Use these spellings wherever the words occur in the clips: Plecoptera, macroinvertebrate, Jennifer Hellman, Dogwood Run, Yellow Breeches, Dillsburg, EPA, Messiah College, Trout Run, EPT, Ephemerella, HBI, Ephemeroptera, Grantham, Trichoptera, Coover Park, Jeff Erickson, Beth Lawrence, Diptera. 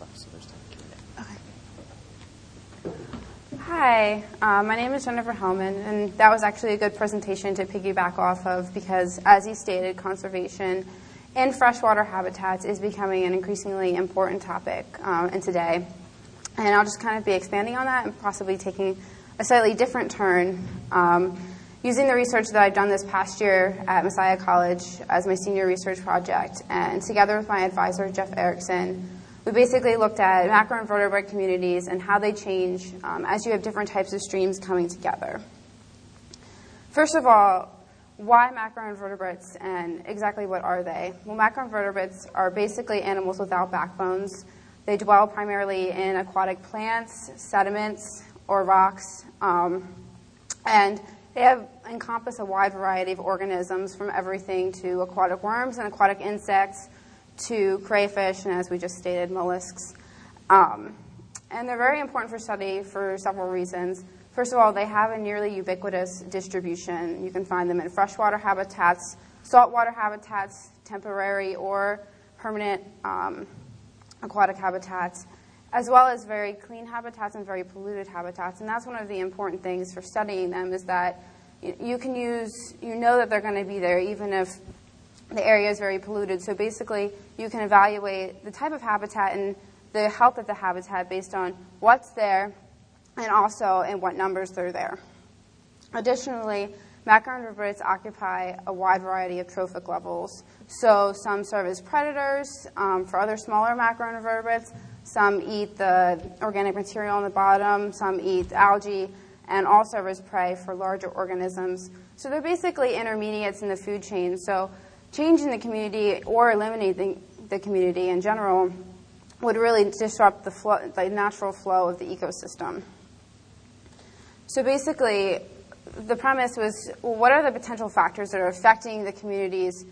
minutes left, so there's time for Q&A. Okay. Hi, my name is Jennifer Hellman, and that was actually a good presentation to piggyback off of because, as you stated, conservation in freshwater habitats is becoming an increasingly important topic in today. And I'll just kind of be expanding on that and possibly taking a slightly different turn using the research that I've done this past year at Messiah College as my senior research project. And together with my advisor, Jeff Erickson, we basically looked at macroinvertebrate communities and how they change as you have different types of streams coming together. First of all, why macroinvertebrates and exactly what are they? Well, macroinvertebrates are basically animals without backbones. They dwell primarily in aquatic plants, sediments, or rocks, and they encompass a wide variety of organisms from everything to aquatic worms and aquatic insects to crayfish and, as we just stated, mollusks. And they're very important for study for several reasons. First of all, they have a nearly ubiquitous distribution. You can find them in freshwater habitats, saltwater habitats, temporary or permanent aquatic habitats, as well as very clean habitats and very polluted habitats. And that's one of the important things for studying them is that you can use, you know that they're going to be there even if the area is very polluted. So basically, you can evaluate the type of habitat and the health of the habitat based on what's there and also in what numbers they're there. Additionally, macroinvertebrates occupy a wide variety of trophic levels. So some serve as predators for other smaller macroinvertebrates. Some eat the organic material on the bottom. Some eat algae and all serve as prey for larger organisms. So they're basically intermediates in the food chain. So changing the community or eliminating the community in general would really disrupt the natural flow of the ecosystem. So basically, the premise was, well, what are the potential factors that are affecting the communities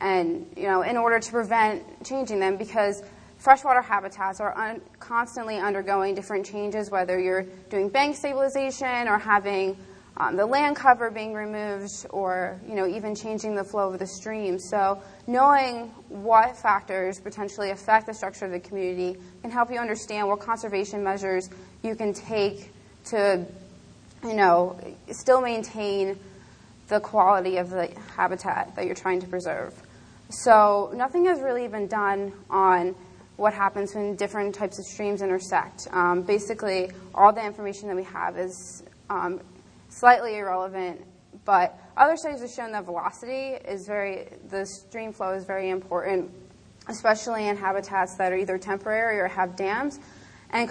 and, you know, in order to prevent changing them? Because freshwater habitats are constantly undergoing different changes, whether you're doing bank stabilization or having the land cover being removed or, you know, even changing the flow of the stream. So knowing what factors potentially affect the structure of the community can help you understand what conservation measures you can take to, you know, still maintain the quality of the habitat that you're trying to preserve. So nothing has really been done on what happens when different types of streams intersect. Basically, all the information that we have is slightly irrelevant, but other studies have shown that velocity is the stream flow is very important, especially in habitats that are either temporary or have dams. And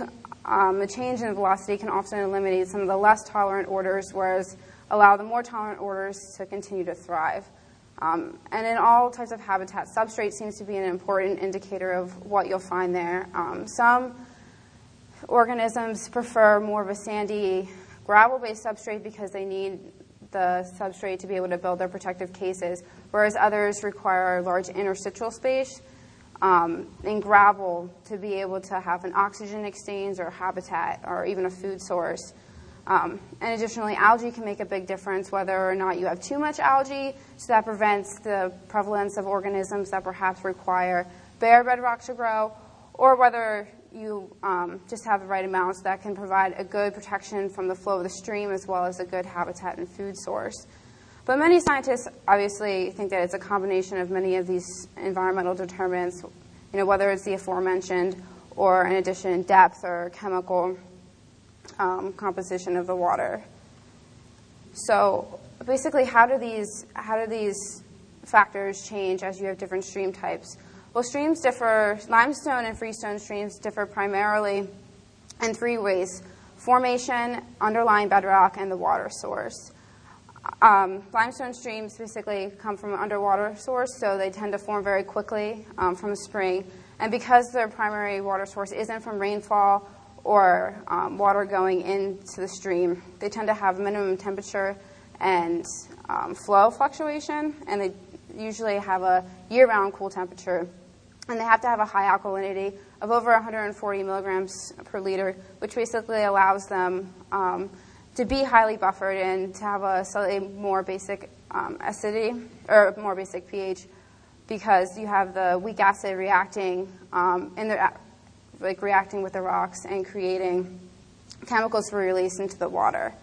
the change in velocity can often eliminate some of the less tolerant orders, whereas allow the more tolerant orders to continue to thrive. And in all types of habitat, substrate seems to be an important indicator of what you'll find there. Some organisms prefer more of a sandy, gravel-based substrate because they need the substrate to be able to build their protective cases, whereas others require large interstitial space and gravel to be able to have an oxygen exchange or habitat or even a food source. And additionally, algae can make a big difference whether or not you have too much algae, so that prevents the prevalence of organisms that perhaps require bare bedrocks to grow, or whether you just have the right amounts that can provide a good protection from the flow of the stream as well as a good habitat and food source. But many scientists obviously think that it's a combination of many of these environmental determinants, you know, whether it's the aforementioned or, in addition, depth or chemical composition of the water. So basically, how do these factors change as you have different stream types? Well, streams differ. Limestone and freestone streams differ primarily in three ways: formation, underlying bedrock, and the water source. Limestone streams basically come from an underwater source, so they tend to form very quickly from a spring. And because their primary water source isn't from rainfall or water going into the stream, they tend to have minimum temperature and flow fluctuation, and they usually have a year-round cool temperature. And they have to have a high alkalinity of over 140 milligrams per liter, which basically allows them to be highly buffered and to have a slightly more basic acidity or more basic pH, because you have the weak acid reacting in the like reacting with the rocks and creating chemicals for release into the water.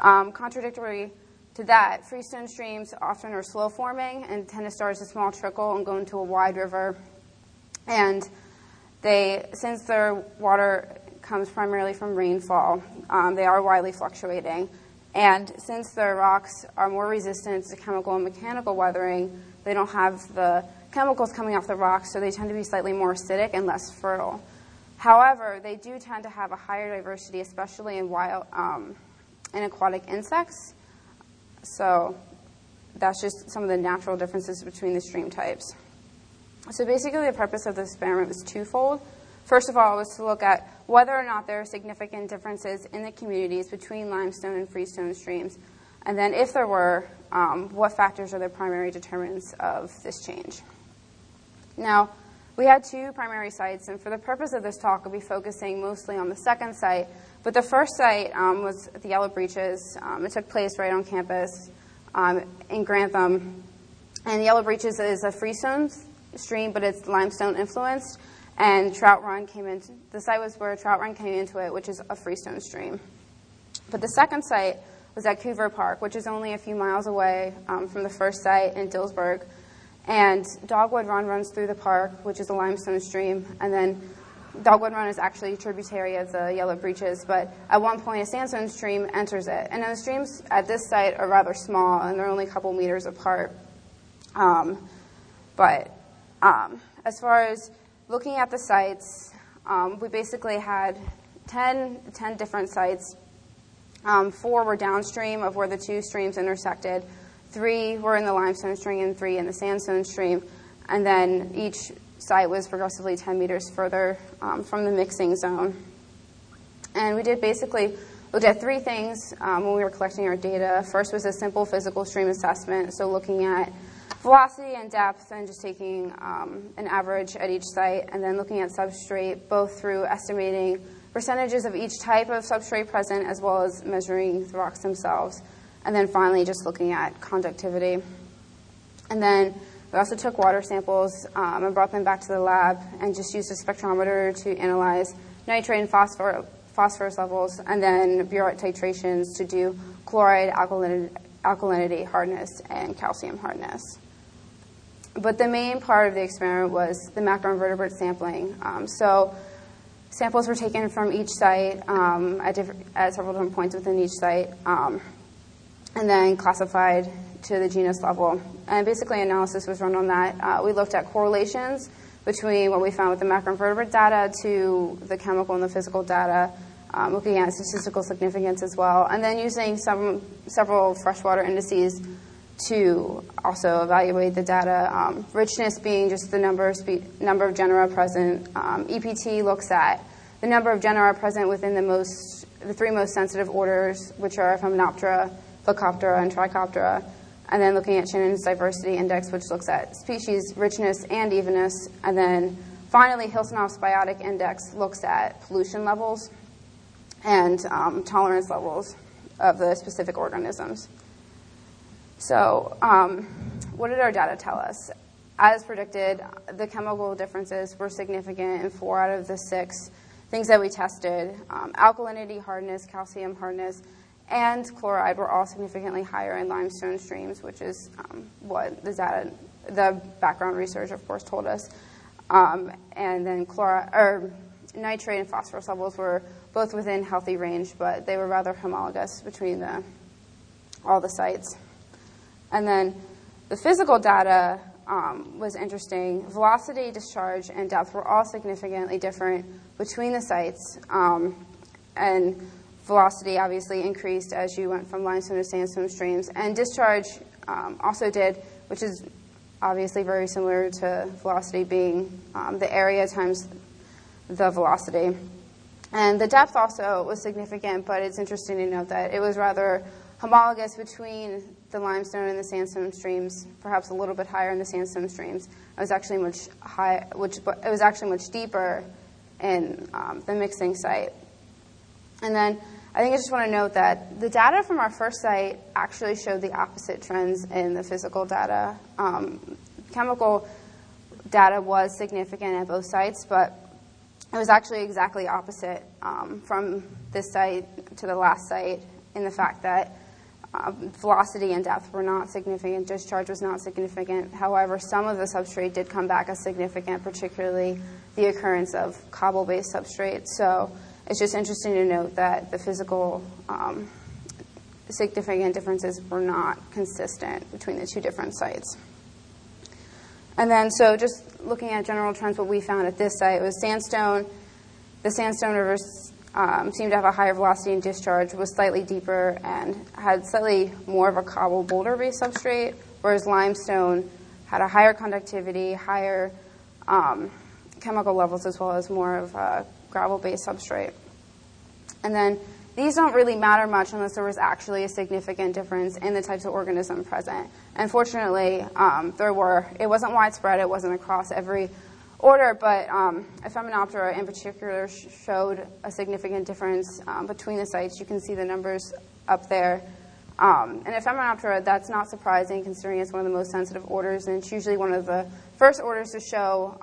Contradictory to that, freestone streams often are slow forming and tend to start as a small trickle and go into a wide river. And they, since their water comes primarily from rainfall, they are widely fluctuating. And since their rocks are more resistant to chemical and mechanical weathering, they don't have the chemicals coming off the rocks, so they tend to be slightly more acidic and less fertile. However, they do tend to have a higher diversity, especially in wild and aquatic insects. So that's just some of the natural differences between the stream types. So basically, the purpose of this experiment was twofold. First of all, was to look at whether or not there are significant differences in the communities between limestone and freestone streams, and then if there were, what factors are the primary determinants of this change. Now, we had two primary sites, and for the purpose of this talk, I'll be focusing mostly on the second site. But the first site was the Yellow Breeches. It took place right on campus in Grantham. And the Yellow Breeches is a freestone stream, but it's limestone influenced. And Trout Run came into the site was where Trout Run came into it, which is a freestone stream. But the second site was at Coover Park, which is only a few miles away from the first site in Dillsburg. And Dogwood Run runs through the park, which is a limestone stream. And then Dogwood Run is actually a tributary of the Yellow Breeches, but at one point a sandstone stream enters it. And the streams at this site are rather small, and they're only a couple meters apart. As far as looking at the sites, we basically had 10 different sites. 4 were downstream of where the two streams intersected. 3 were in the limestone stream and 3 in the sandstone stream. And then each site was progressively 10 meters further from the mixing zone. And we did basically looked at 3 things when we were collecting our data. First was a simple physical stream assessment, so looking at velocity and depth and just taking an average at each site, and then looking at substrate both through estimating percentages of each type of substrate present as well as measuring the rocks themselves. And then finally just looking at conductivity. And then we also took water samples and brought them back to the lab and just used a spectrometer to analyze nitrate and phosphorus levels, and then burette titrations to do chloride, alkalinity hardness, and calcium hardness. But the main part of the experiment was the macroinvertebrate sampling. So samples were taken from each site at several different points within each site, and then classified to the genus level. And basically analysis was run on that. We looked at correlations between what we found with the macroinvertebrate data to the chemical and the physical data, looking at statistical significance as well, and then using several freshwater indices to also evaluate the data. Richness being just the number of genera present. EPT looks at the number of genera present within the 3 most sensitive orders, which are Ephemeroptera, Plecoptera, and Trichoptera, and then looking at Shannon's diversity index, which looks at species richness and evenness, and then finally Hilsenov's biotic index looks at pollution levels and tolerance levels of the specific organisms. So what did our data tell us? As predicted, the chemical differences were significant in 4 out of the 6 things that we tested. Alkalinity hardness, calcium hardness, and chloride were all significantly higher in limestone streams, which is what the background research, of course, told us. And then nitrate and phosphorus levels were both within healthy range, but they were rather homologous between all the sites. And then the physical data was interesting. Velocity, discharge, and depth were all significantly different between the sites, and velocity obviously increased as you went from limestone to sandstone streams. And discharge also did, which is obviously very similar to velocity, being the area times the velocity. And the depth also was significant, but it's interesting to note that it was rather homologous between the limestone and the sandstone streams, perhaps a little bit higher in the sandstone streams. It was actually much deeper in the mixing site. And then I think I just want to note that the data from our first site actually showed the opposite trends in the physical data. Chemical data was significant at both sites, but It was actually exactly opposite from this site to the last site in the fact that velocity and depth were not significant. Discharge was not significant. However, some of the substrate did come back as significant, particularly the occurrence of cobble-based substrate. So it's just interesting to note that the physical significant differences were not consistent between the two different sites. And then, so just looking at general trends, what we found at this site was sandstone. The sandstone rivers seemed to have a higher velocity and discharge, was slightly deeper, and had slightly more of a cobble boulder-based substrate, whereas limestone had a higher conductivity, higher chemical levels, as well as more of a gravel-based substrate. And then these don't really matter much unless there was actually a significant difference in the types of organism present. And fortunately, it wasn't widespread, it wasn't across every order, but Ephemeroptera in particular showed a significant difference between the sites. You can see the numbers up there. And Ephemeroptera, that's not surprising considering it's one of the most sensitive orders, and it's usually one of the first orders to show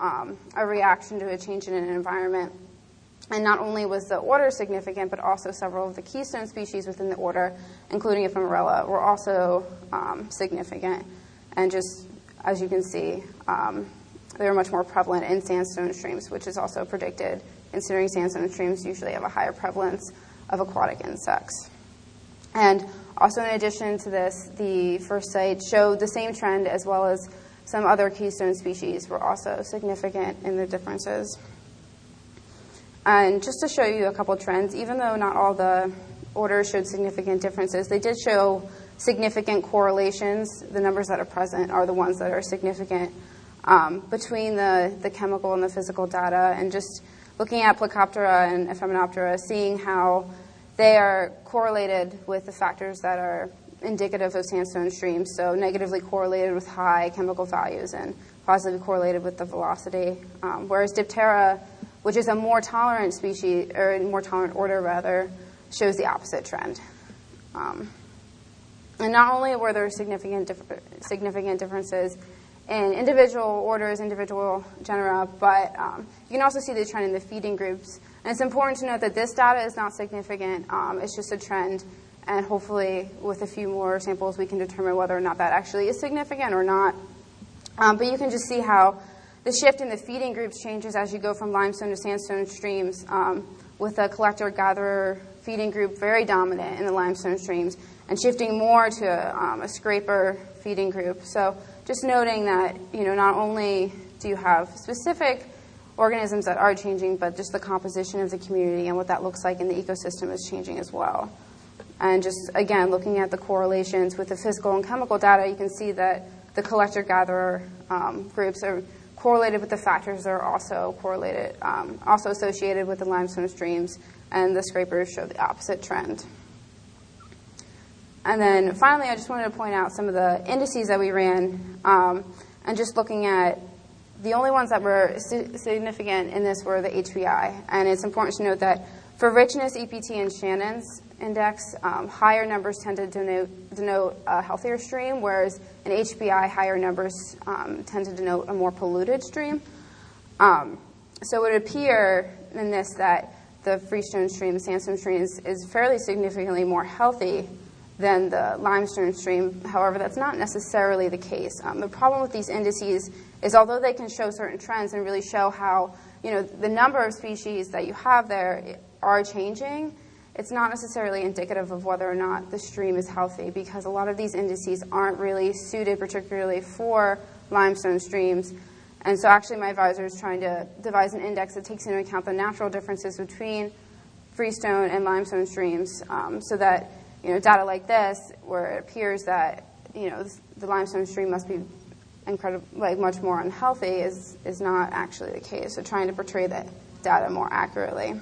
a reaction to a change in an environment. And not only was the order significant, but also several of the keystone species within the order, including Ephemerella, were also significant. And just as you can see, they were much more prevalent in sandstone streams, which is also predicted, considering sandstone streams usually have a higher prevalence of aquatic insects. And also in addition to this, the first site showed the same trend, as well as some other keystone species were also significant in the differences. And just to show you a couple trends, even though not all the orders showed significant differences, they did show significant correlations. The numbers that are present are the ones that are significant between the chemical and the physical data. And just looking at Plecoptera and Ephemeroptera, seeing how they are correlated with the factors that are indicative of sandstone streams, so negatively correlated with high chemical values and positively correlated with the velocity, whereas Diptera, which is a more tolerant species, or a more tolerant order rather, shows the opposite trend. And not only were there significant differences in individual orders, individual genera, but you can also see the trend in the feeding groups. And it's important to note that this data is not significant, it's just a trend, and hopefully with a few more samples we can determine whether or not that actually is significant or not. But you can just see how the shift in the feeding groups changes as you go from limestone to sandstone streams, with a collector-gatherer feeding group very dominant in the limestone streams and shifting more to a scraper feeding group. So just noting that, you know, not only do you have specific organisms that are changing, but just the composition of the community and what that looks like in the ecosystem is changing as well. And just, again, looking at the correlations with the physical and chemical data, you can see that the collector-gatherer groups are correlated with the factors that are also correlated, also associated with the limestone streams, and the scrapers show the opposite trend. And then finally, I just wanted to point out some of the indices that we ran, and just looking at the only ones that were significant in this were the HBI. And it's important to note that for richness, EPT, and Shannon's index, higher numbers tend to denote a healthier stream, whereas in HBI, higher numbers tend to denote a more polluted stream. So it would appear in this that the freestone stream, the sandstone stream, is fairly significantly more healthy than the limestone stream. However, that's not necessarily the case. The problem with these indices is, although they can show certain trends and really show how, you know, the number of species that you have there are changing, it's not necessarily indicative of whether or not the stream is healthy, because a lot of these indices aren't really suited particularly for limestone streams. And so actually my advisor is trying to devise an index that takes into account the natural differences between freestone and limestone streams, so that, you know, data like this, where it appears that, you know, the limestone stream must be much more unhealthy, is not actually the case. So trying to portray that data more accurately.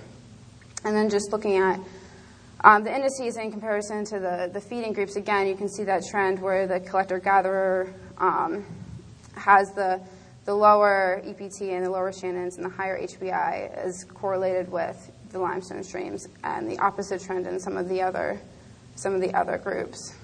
And then just looking at the indices in comparison to the feeding groups, again, you can see that trend where the collector-gatherer has the lower EPT and the lower Shannon's, and the higher HBI is correlated with the limestone streams, and the opposite trend in some of the other groups.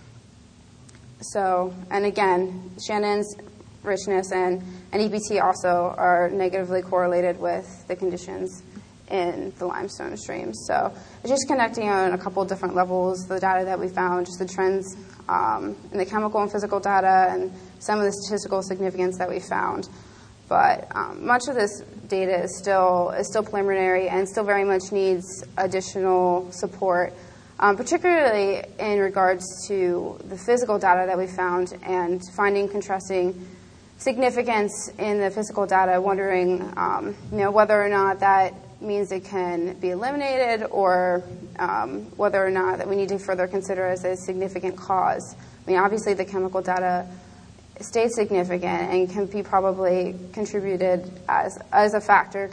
So, and again, Shannon's, richness, and EPT also are negatively correlated with the conditions in the limestone streams. So it's just connecting on a couple of different levels, the data that we found, just the trends in the chemical and physical data, and some of the statistical significance that we found. But much of this data is still preliminary and still very much needs additional support, particularly in regards to the physical data that we found and finding contrasting significance in the physical data, wondering whether or not that means it can be eliminated, or whether or not that we need to further consider as a significant cause. I mean, obviously the chemical data stays significant and can be probably contributed as a factor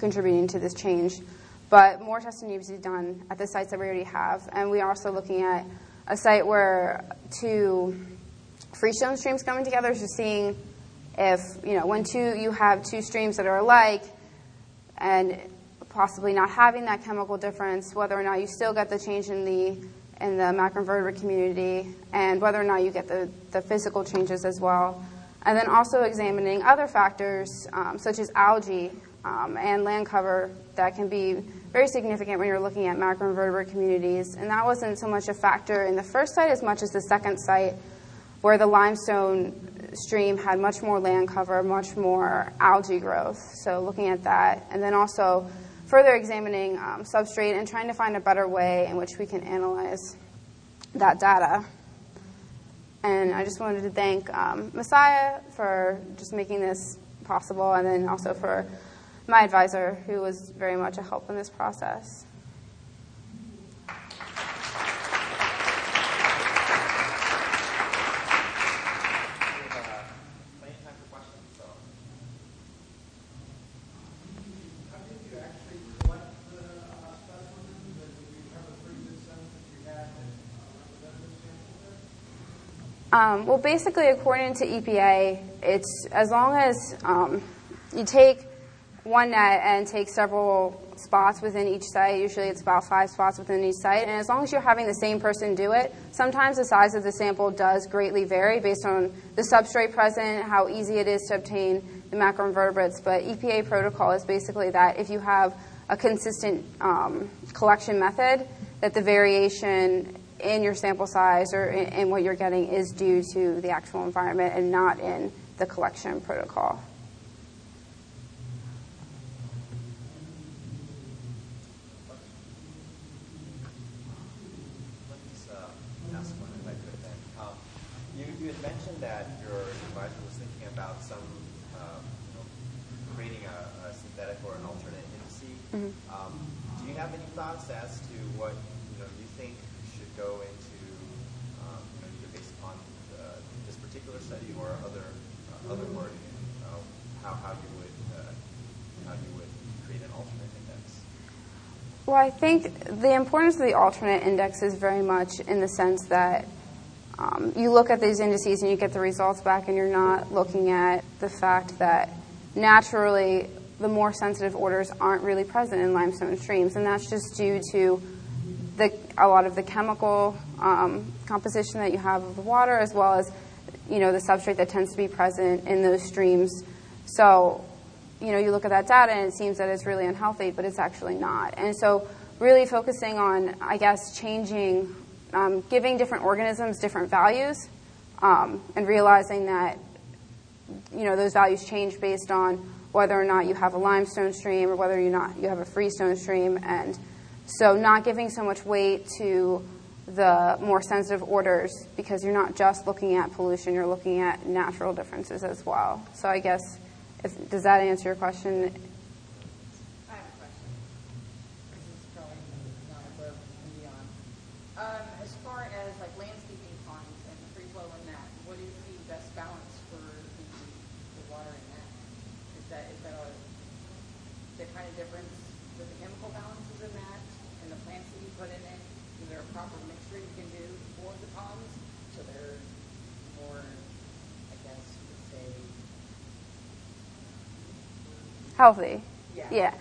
contributing to this change. But more testing needs to be done at the sites that we already have. And we are also looking at a site where two freestone streams coming together, so seeing if, when you have two streams that are alike and possibly not having that chemical difference, whether or not you still get the change in the macroinvertebrate community, and whether or not you get the physical changes as well. And then also examining other factors, such as algae and land cover, that can be very significant when you're looking at macroinvertebrate communities. And that wasn't so much a factor in the first site as much as the second site, where the limestone stream had much more land cover, much more algae growth. So looking at that, and then also further examining substrate and trying to find a better way in which we can analyze that data. And I just wanted to thank Messiah for just making this possible, and then also for my advisor, who was very much a help in this process. Well, basically, according to EPA, it's as long as you take one net and take several spots within each site, usually it's about 5 spots within each site, and as long as you're having the same person do it, sometimes the size of the sample does greatly vary based on the substrate present, how easy it is to obtain the macroinvertebrates, but EPA protocol is basically that if you have a consistent collection method, that the variation in your sample size or in what you're getting is due to the actual environment and not in the collection protocol. Let's ask one if I could then. You had mentioned that your advisor was thinking about creating a synthetic or an alternate indice. Mm-hmm. Do you have any thoughts as to what you think go into either based upon this particular study or other work, how you would create an alternate index? Well, I think the importance of the alternate index is very much in the sense that you look at these indices and you get the results back, and you're not looking at the fact that naturally the more sensitive orders aren't really present in limestone streams, and that's just due to a lot of the chemical composition that you have of the water, as well as the substrate that tends to be present in those streams. So you look at that data and it seems that it's really unhealthy, but it's actually not. And so really focusing on, I guess, changing, giving different organisms different values, and realizing that those values change based on whether or not you have a limestone stream or whether or not you have a freestone stream. And so not giving so much weight to the more sensitive orders, because you're not just looking at pollution, you're looking at natural differences as well. So I guess, does that answer your question? I have a question. This is probably not a blurb and beyond. As far as like landscaping ponds and the free flow in that, what is the best balance for the water in that? Is that the kind of difference with the chemical balances in that? The plants that you put in it, is there a proper mixture you can do for the ponds so they're more, I guess you could say, healthy? Yeah.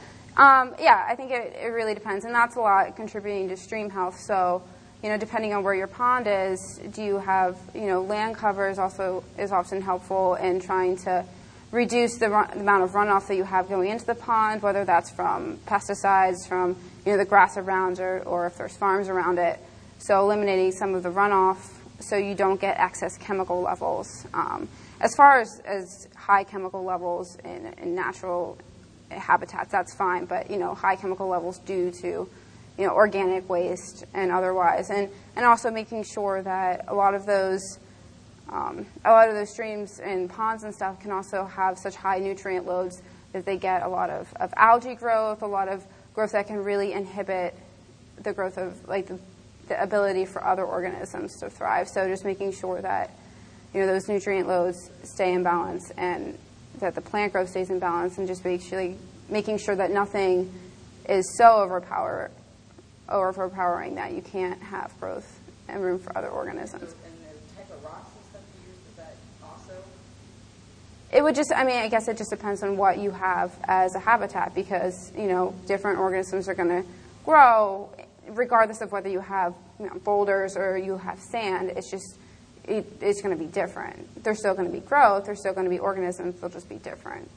I think it really depends, and that's a lot contributing to stream health. So, depending on where your pond is, do you have, land cover is often helpful in trying to reduce the amount of runoff that you have going into the pond, whether that's from pesticides, from the grass around, or if there's farms around it. So eliminating some of the runoff so you don't get excess chemical levels. As far as high chemical levels in natural habitats, that's fine, but high chemical levels due to organic waste and otherwise, and also making sure that a lot of those streams and ponds and stuff can also have such high nutrient loads that they get a lot of algae growth, a lot of growth that can really inhibit the growth of the ability for other organisms to thrive. So just making sure that those nutrient loads stay in balance and that the plant growth stays in balance, and just making sure that nothing is so overpowering that you can't have growth and room for other organisms. It would just, I guess it just depends on what you have as a habitat, because, different organisms are going to grow regardless of whether you have boulders or you have sand. It's just, it's going to be different. There's still going to be growth. There's still going to be organisms. They'll just be different.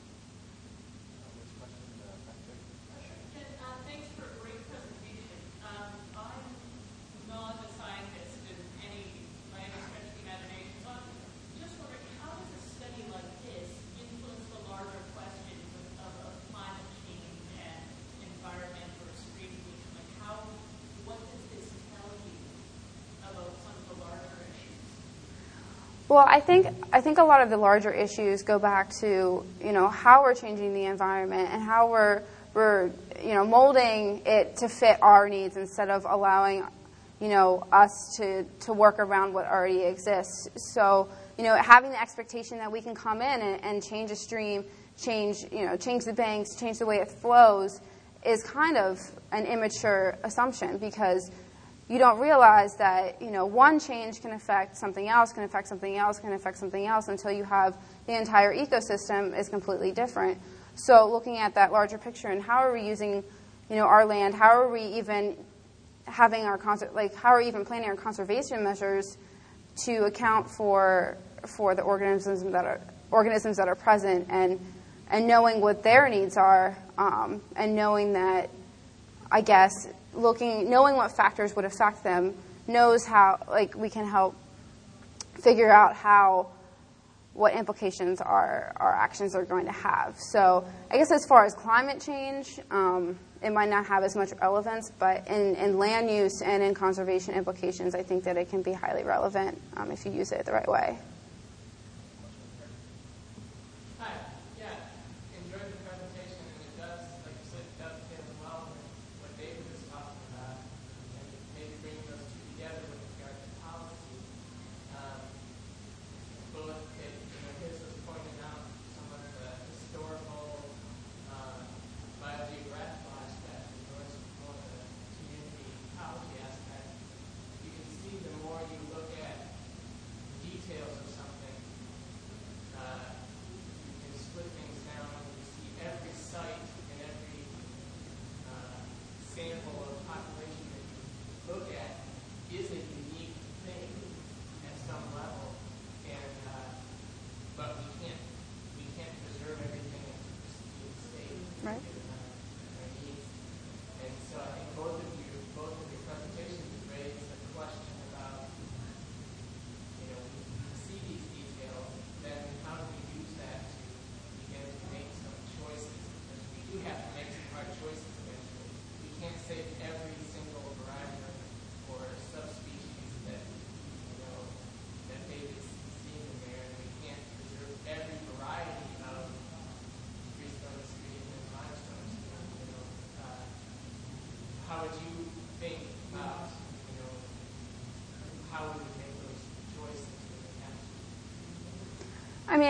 Well, I think a lot of the larger issues go back to how we're changing the environment and how we're molding it to fit our needs instead of allowing us to work around what already exists. So having the expectation that we can come in and change a stream, change the banks, change the way it flows, is kind of an immature assumption, because you don't realize that one change can affect something else, can affect something else, can affect something else, until you have the entire ecosystem is completely different. So looking at that larger picture and how are we using our land, how are we even having our how are we even planning our conservation measures to account for the organisms that are present, and knowing what their needs are, and knowing that, I guess, knowing what factors would affect them, knows how, we can help figure out what implications our actions are going to have. So I guess as far as climate change, it might not have as much relevance, but in land use and in conservation implications, I think that it can be highly relevant if you use it the right way.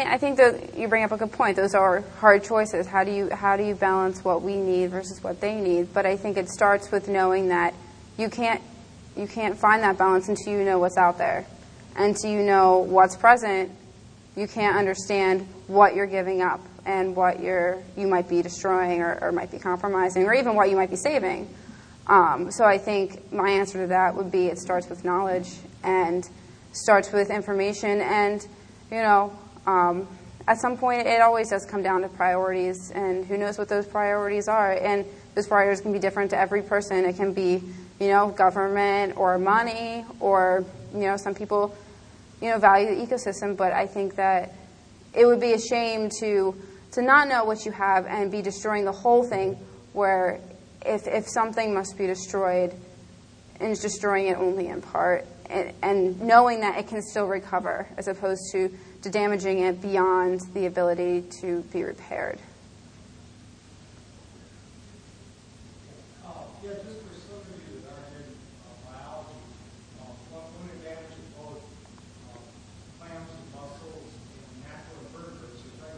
I think that you bring up a good point. Those are hard choices. How do you balance what we need versus what they need? But I think it starts with knowing that you can't find that balance until you know what's out there. Until you know what's present, you can't understand what you're giving up and what you might be destroying or might be compromising, or even what you might be saving. So I think my answer to that would be it starts with knowledge and starts with information and at some point, it always does come down to priorities, and who knows what those priorities are. And those priorities can be different to every person. It can be, you know, government or money, or, you know, some people, you know, value the ecosystem. But I think that it would be a shame to not know what you have and be destroying the whole thing, where if something must be destroyed, and it's destroying it only in part, and knowing that it can still recover, as opposed to damaging it beyond the ability to be repaired. Yeah, just for some of you that are in biology, one advantage of both clams and mussels and macro invertebrates is that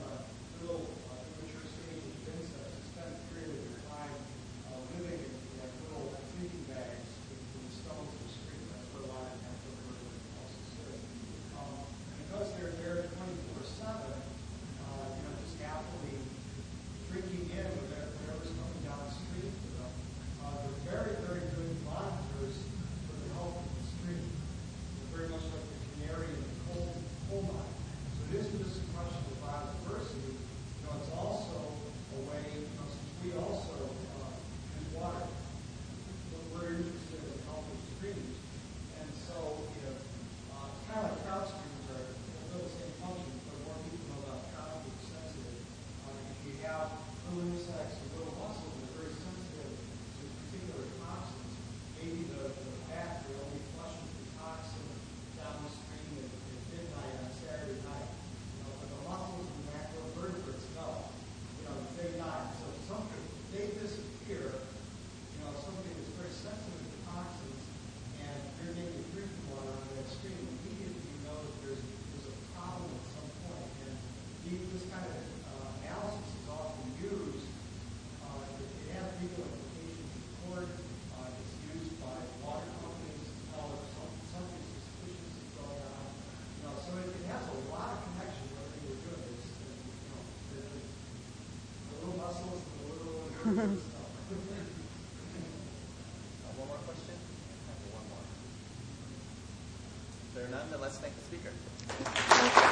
little immature stage of insects that spend a period of your time living in like little feeding bags with stones and screens. That's where a lot of macro invertebrates also sit. Because they're there 24/7, you know, just happily drinking in with whatever's coming down the street for them. They're very, very good monitors for the health of the street. They're very much like the canary in the coal mine. So it isn't just a question of biodiversity. You know, it's also a way, you know, since we also use water, we're interested in helping streams. And so, you know, it's kind of like trout streams are the same function, but more people know about trout being sensitive. If you have little insects and little mussels that are very sensitive to particular toxins, maybe the bat will only flush the toxin down the stream at midnight on Saturday night. You know, but the mussels and the macrovertebrates know, you know, they die. So if something, they disappear, you know, something that's very sensitive to toxins, and you're making drinking water out of that stream, immediately you know that there's a problem at some point. And this kind of analysis is often used. It has legal implications in court. It's used by water companies to tell if something suspicious is going on. You know, so it has a lot of connection with what you're doing. It's, you know, the little muscles, the little stuff. One more question. If there are none, then let's thank the speaker.